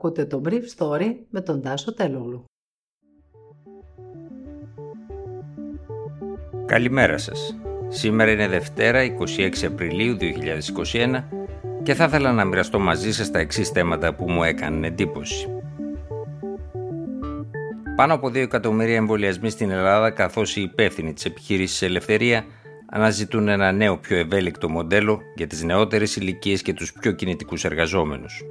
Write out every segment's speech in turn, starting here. Ακούτε το Brief Story με τον Τάσο Τελούλου. Καλημέρα σας. Σήμερα είναι Δευτέρα, 26 Απριλίου 2021 και θα ήθελα να μοιραστώ μαζί σας τα εξής θέματα που μου έκαναν εντύπωση. Πάνω από 2 εκατομμύρια εμβολιασμοί στην Ελλάδα, καθώς οι υπεύθυνοι της επιχείρησης Ελευθερία αναζητούν ένα νέο πιο ευέλικτο μοντέλο για τις νεότερες ηλικίες και τους πιο κινητικούς εργαζόμενους.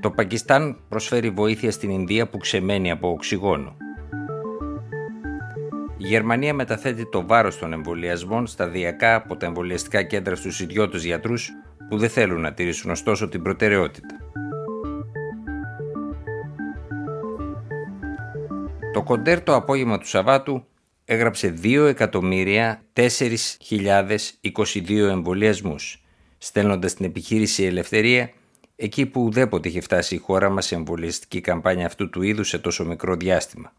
Το Πακιστάν προσφέρει βοήθεια στην Ινδία που ξεμένει από οξυγόνο. Η Γερμανία μεταθέτει το βάρος των εμβολιασμών σταδιακά από τα εμβολιαστικά κέντρα στους ιδιώτες γιατρούς που δεν θέλουν να τηρήσουν ωστόσο την προτεραιότητα. Το Κοντέρ το απόγευμα του Σαββάτου έγραψε 2.4.022 εμβολιασμούς, στέλνοντας την επιχείρηση Ελευθερία εκεί που ουδέποτε είχε φτάσει η χώρα μας σε εμβολιαστική καμπάνια αυτού του είδους σε τόσο μικρό διάστημα.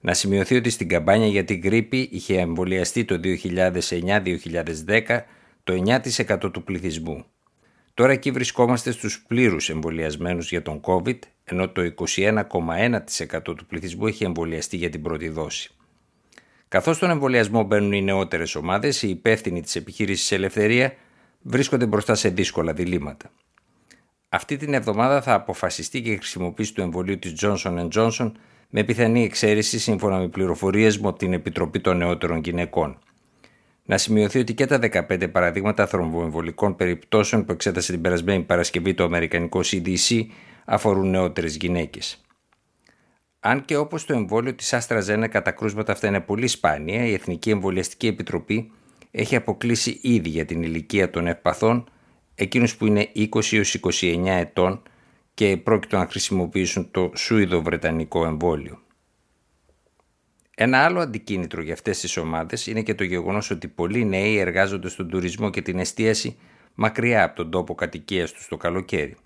Να σημειωθεί ότι στην καμπάνια για την γρίπη είχε εμβολιαστεί το 2009-2010 το 9% του πληθυσμού. Τώρα εκεί βρισκόμαστε στους πλήρους εμβολιασμένους για τον COVID, ενώ το 21,1% του πληθυσμού έχει εμβολιαστεί για την πρώτη δόση. Καθώς στον εμβολιασμό μπαίνουν οι νεότερες ομάδες, οι υπεύθυνοι της επιχείρησης Ελευθερία βρίσκονται μπροστά σε δύσκολα διλήμματα. Αυτή την εβδομάδα θα αποφασιστεί και η χρησιμοποίηση του εμβολίου της Johnson & Johnson με πιθανή εξαίρεση σύμφωνα με πληροφορίες μου από την Επιτροπή των Νεότερων Γυναικών. Να σημειωθεί ότι και τα 15 παραδείγματα θρομβοεμβολικών περιπτώσεων που εξέτασε την περασμένη Παρασκευή το αμερικανικό CDC αφορούν νεότερες γυναίκες. Αν και όπως το εμβόλιο της AstraZeneca τα κρούσματα αυτά είναι πολύ σπάνια, η Εθνική Εμβολιαστική Επιτροπή έχει αποκλείσει ήδη για την ηλικία των ευπαθών εκείνους που είναι 20-29 ετών και πρόκειται να χρησιμοποιήσουν το Σουηδο-Βρετανικό εμβόλιο. Ένα άλλο αντικίνητρο για αυτές τις ομάδες είναι και το γεγονός ότι πολλοί νέοι εργάζονται στον τουρισμό και την εστίαση μακριά από τον τόπο κατοικίας τους το καλοκαίρι.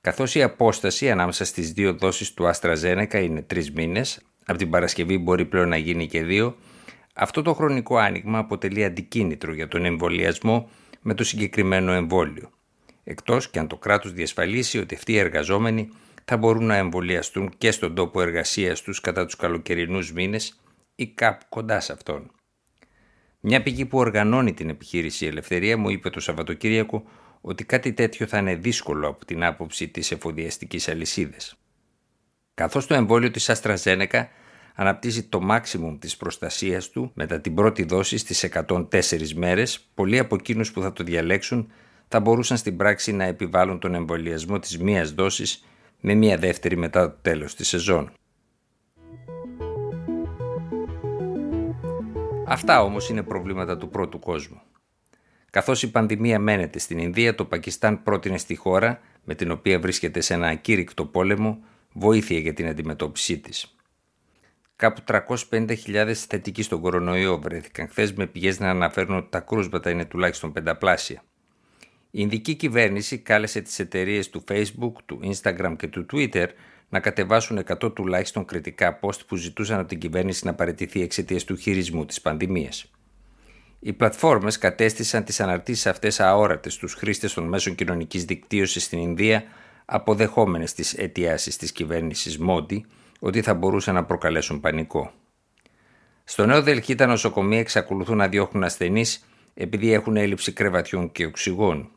Καθώς η απόσταση ανάμεσα στις 2 δόσεις του AstraZeneca είναι 3 μήνες, από την Παρασκευή μπορεί πλέον να γίνει και 2, αυτό το χρονικό άνοιγμα αποτελεί αντικίνητρο για τον εμβολιασμό με το συγκεκριμένο εμβόλιο, εκτός και αν το κράτος διασφαλίσει ότι αυτοί οι εργαζόμενοι θα μπορούν να εμβολιαστούν και στον τόπο εργασίας τους κατά τους καλοκαιρινούς μήνες ή κάπου κοντά σε αυτόν. Μια πηγή που οργανώνει την επιχείρηση Ελευθερία μου είπε το Σαββατοκύριακο ότι κάτι τέτοιο θα είναι δύσκολο από την άποψη της εφοδιαστικής αλυσίδας. Καθώς το εμβόλιο της AstraZeneca αναπτύσσει το μάξιμουμ της προστασίας του μετά την πρώτη δόση στις 104 μέρες, πολλοί από εκείνους που θα το διαλέξουν θα μπορούσαν στην πράξη να επιβάλλουν τον εμβολιασμό της μίας δόσης με μία δεύτερη μετά το τέλος της σεζόν. Αυτά όμως είναι προβλήματα του πρώτου κόσμου. Καθώς η πανδημία μένεται στην Ινδία, το Πακιστάν πρότεινε στη χώρα, με την οποία βρίσκεται σε ένα ακήρυκτο πόλεμο, βοήθεια για την αντιμετώπιση της. Κάπου 350.000 θετικοί στον κορονοϊό βρέθηκαν χθες, με πηγές να αναφέρουν ότι τα κρούσματα είναι τουλάχιστον πενταπλάσια. Η Ινδική κυβέρνηση κάλεσε τις εταιρείες του Facebook, του Instagram και του Twitter να κατεβάσουν 100 τουλάχιστον κριτικά post που ζητούσαν από την κυβέρνηση να παραιτηθεί εξαιτίας του χειρισμού της πανδημίας. Οι πλατφόρμες κατέστησαν τις αναρτήσεις αυτές αόρατες στους χρήστες των μέσων κοινωνικής δικτύωσης στην Ινδία, αποδεχόμενες τις αιτιάσεις της κυβέρνησης Μόντι ότι θα μπορούσαν να προκαλέσουν πανικό. Στο Νέο Δελχή τα νοσοκομεία εξακολουθούν να διώχνουν ασθενείς επειδή έχουν έλλειψη κρεβατιών και οξυγόνου.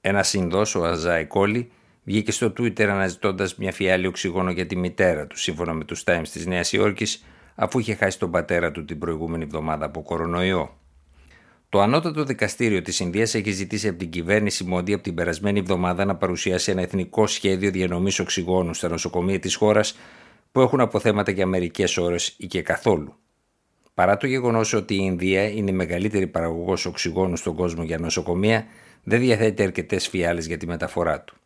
Ένας Ινδός, ο Αζάι Κόλλη, βγήκε στο Twitter αναζητώντας μια φιάλη οξυγόνο για τη μητέρα του, σύμφωνα με τους Times της Νέας Υόρκης, αφού είχε χάσει τον πατέρα του την προηγούμενη εβδομάδα από κορονοϊό. Το Ανώτατο Δικαστήριο της Ινδίας έχει ζητήσει από την κυβέρνηση Μόντι από την περασμένη εβδομάδα να παρουσιάσει ένα εθνικό σχέδιο διανομής οξυγόνου στα νοσοκομεία της χώρας που έχουν αποθέματα για μερικές ώρες ή και καθόλου. Παρά το γεγονός ότι η Ινδία είναι η μεγαλύτερη παραγωγός οξυγόνου στον κόσμο για νοσοκομεία, δεν διαθέτει αρκετές φιάλες για τη μεταφορά του.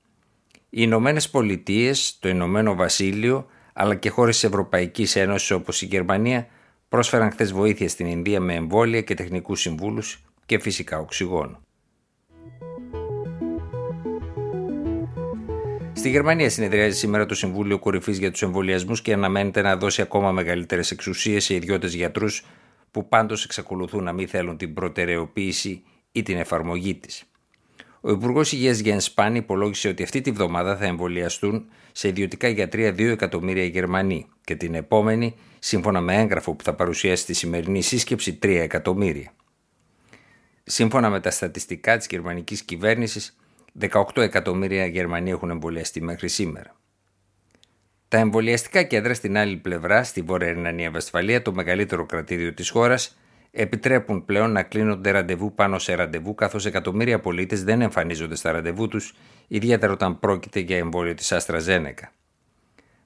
Οι Ηνωμένες Πολιτείες, το Ηνωμένο Βασίλειο, αλλά και χώρες της Ευρωπαϊκής Ένωσης όπως η Γερμανία πρόσφεραν χθες βοήθεια στην Ινδία με εμβόλια και τεχνικούς συμβούλους και φυσικά οξυγόνο. Στη Γερμανία συνεδριάζει σήμερα το Συμβούλιο Κορυφής για τους Εμβολιασμούς και αναμένεται να δώσει ακόμα μεγαλύτερες εξουσίες σε ιδιώτες γιατρούς που πάντως εξακολουθούν να μην θέλουν την προτεραιοποίηση ή την εφαρμογή της. Ο Υπουργός Υγείας Γενς Σπαν υπολόγισε ότι αυτή τη βδομάδα θα εμβολιαστούν σε ιδιωτικά γιατρία 2 εκατομμύρια Γερμανοί και την επόμενη, σύμφωνα με έγγραφο που θα παρουσιάσει τη σημερινή σύσκεψη, 3 εκατομμύρια. Σύμφωνα με τα στατιστικά της γερμανικής κυβέρνησης, 18 εκατομμύρια Γερμανοί έχουν εμβολιαστεί μέχρι σήμερα. Τα εμβολιαστικά κέντρα στην άλλη πλευρά, στη Βόρεια Ρηνανία-Βεστφαλία, το μεγαλύτερο κρατήδιο της χώρας, επιτρέπουν πλέον να κλείνονται ραντεβού πάνω σε ραντεβού, καθώς εκατομμύρια πολίτες δεν εμφανίζονται στα ραντεβού τους, ιδιαίτερα όταν πρόκειται για εμβόλιο της AstraZeneca.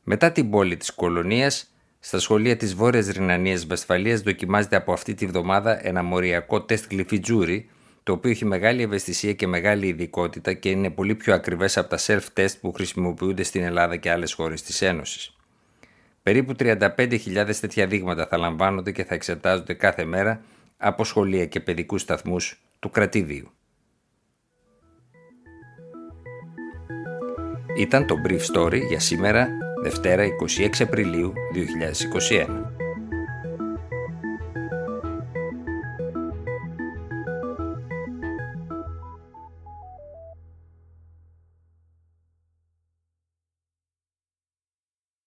Μετά την πόλη της Κολωνίας, στα σχολεία της Βόρειας Ρηνανίας-Βεστφαλίας δοκιμάζεται από αυτή τη βδομάδα ένα μοριακό τεστ γλυφιτζούρι, το οποίο έχει μεγάλη ευαισθησία και μεγάλη ειδικότητα και είναι πολύ πιο ακριβές από τα self-test που χρησιμοποιούνται στην Ελλάδα και άλλες χώρες της Ένωσης. Περίπου 35.000 τέτοια δείγματα θα λαμβάνονται και θα εξετάζονται κάθε μέρα από σχολεία και παιδικούς σταθμούς του κρατηδίου. Ήταν το Brief Story για σήμερα, Δευτέρα 26 Απριλίου 2021.